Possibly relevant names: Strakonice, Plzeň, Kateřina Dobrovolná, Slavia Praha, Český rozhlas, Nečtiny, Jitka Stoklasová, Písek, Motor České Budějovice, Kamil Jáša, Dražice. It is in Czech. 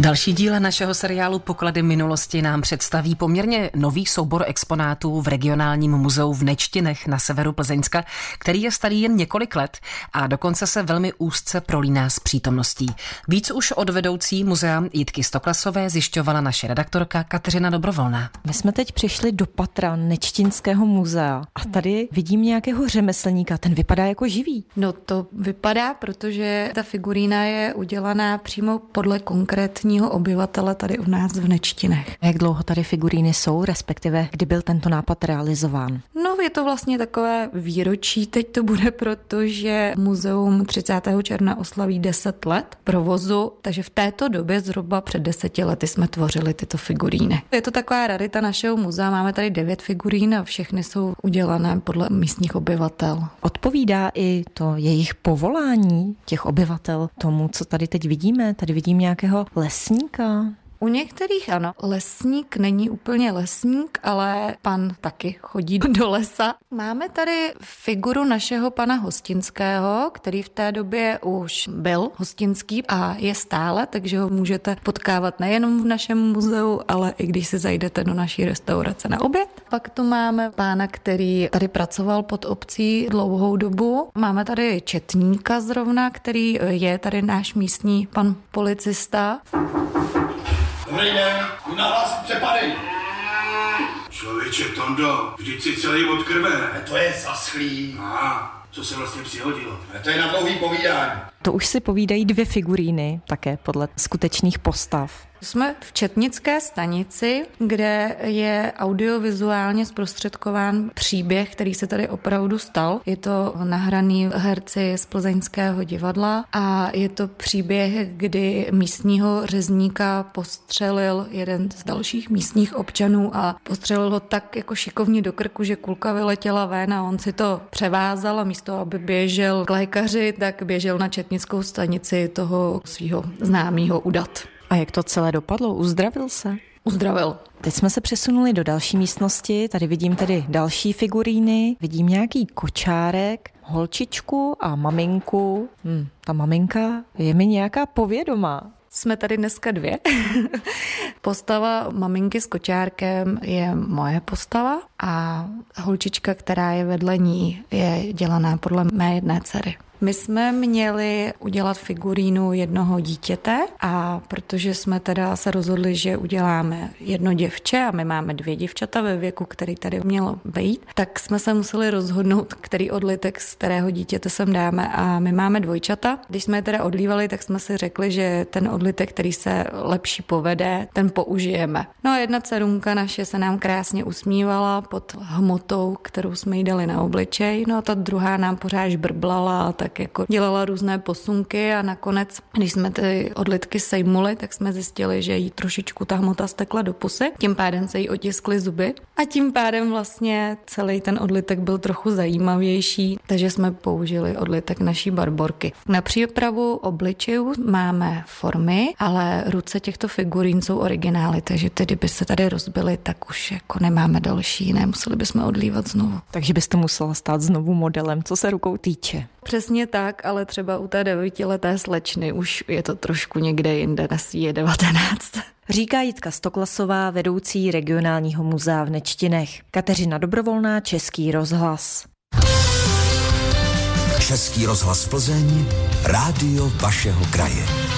Další díl našeho seriálu Poklady minulosti nám představí poměrně nový soubor exponátů v regionálním muzeu v Nečtinech na severu Plzeňska, který je starý jen několik let a dokonce se velmi úzce prolíná s přítomností. Víc už od vedoucí muzea Jitky Stoklasové zjišťovala naše redaktorka Kateřina Dobrovolná. My jsme teď přišli do patra Nečtinského muzea a tady vidím nějakého řemeslníka, ten vypadá jako živý. No to vypadá, protože ta figurína je udělaná přímo podle konkrétní obyvatele tady u nás v Nečtinech. Jak dlouho tady figuríny jsou, respektive kdy byl tento nápad realizován? No, je to vlastně takové výročí, teď to bude, protože muzeum 30. června oslaví 10 let provozu, takže v této době zhruba před 10 lety jsme tvořili tyto figuríny. Je to taková rarita našeho muzea, máme tady 9 figurín a všechny jsou udělané podle místních obyvatel. Odpovídá i to jejich povolání těch obyvatel tomu, co tady teď vidíme? Tady vidím nějakého lesníka. U některých ano. Lesník není úplně lesník, ale pan taky chodí do lesa. Máme tady figuru našeho pana Hostinského, který v té době už byl hostinský a je stále, takže ho můžete potkávat nejenom v našem muzeu, ale i když si zajdete do naší restaurace na oběd. Pak tu máme pána, který tady pracoval pod obcí dlouhou dobu. Máme tady četníka zrovna, který je tady náš místní pan policista. Dobrý den, na vás přepadej. Člověče, Tondo, vždyť si celý od krve. To je zaschlý. Aha, co se vlastně přihodilo? To je na dlouhý povídání. To už si povídají 2 figuríny, také podle skutečných postav. Jsme v Četnické stanici, kde je audiovizuálně zprostředkován příběh, který se tady opravdu stal. Je to nahraný herci z plzeňského divadla a je to příběh, kdy místního řezníka postřelil jeden z dalších místních občanů a postřelil ho tak jako šikovně do krku, že kulka vyletěla ven a on si to převázal a místo, aby běžel k lékaři, tak běžel na Četnickou stanici toho svého známého udat. A jak to celé dopadlo? Uzdravil se? Uzdravil. Teď jsme se přesunuli do další místnosti, tady vidím tedy další figuríny, vidím nějaký kočárek, holčičku a maminku. Ta maminka je mi nějaká povědomá. Jsme tady dneska 2. Postava maminky s kočárkem je moje postava a holčička, která je vedle ní, je dělaná podle mé jedné dcery. My jsme měli udělat figurínu jednoho dítěte a protože jsme teda se rozhodli, že uděláme jedno děvče a my máme 2 děvčata ve věku, který tady mělo být, tak jsme se museli rozhodnout, který odlitek z kterého dítěte sem dáme a my máme dvojčata. Když jsme je teda odlívali, tak jsme si řekli, že ten odlitek, který se lepší povede, ten použijeme. No a jedna dcerunka naše se nám krásně usmívala pod hmotou, kterou jsme jí dali na obličej, no a ta druhá nám pořád žbrblala, tak jako dělala různé posunky a nakonec, když jsme ty odlitky sejmuli, tak jsme zjistili, že jí trošičku ta hmota stekla do pusy, tím pádem se jí otiskly zuby a tím pádem vlastně celý ten odlitek byl trochu zajímavější, takže jsme použili odlitek naší Barborky. Na přípravu obličejů máme formy, ale ruce těchto figurín jsou originály, takže tedy by se tady rozbily, tak už jako nemáme další, nemuseli bychom odlívat znovu. Takže byste musela stát znovu modelem, co se rukou týče. Přesně tak, ale třeba u té 9leté slečny už je to trošku někde jinde, dnes je 19. Říká Jitka Stoklasová, vedoucí regionálního muzea v Nečtinech. Kateřina Dobrovolná, Český rozhlas. Český rozhlas Plzeň, rádio vašeho kraje.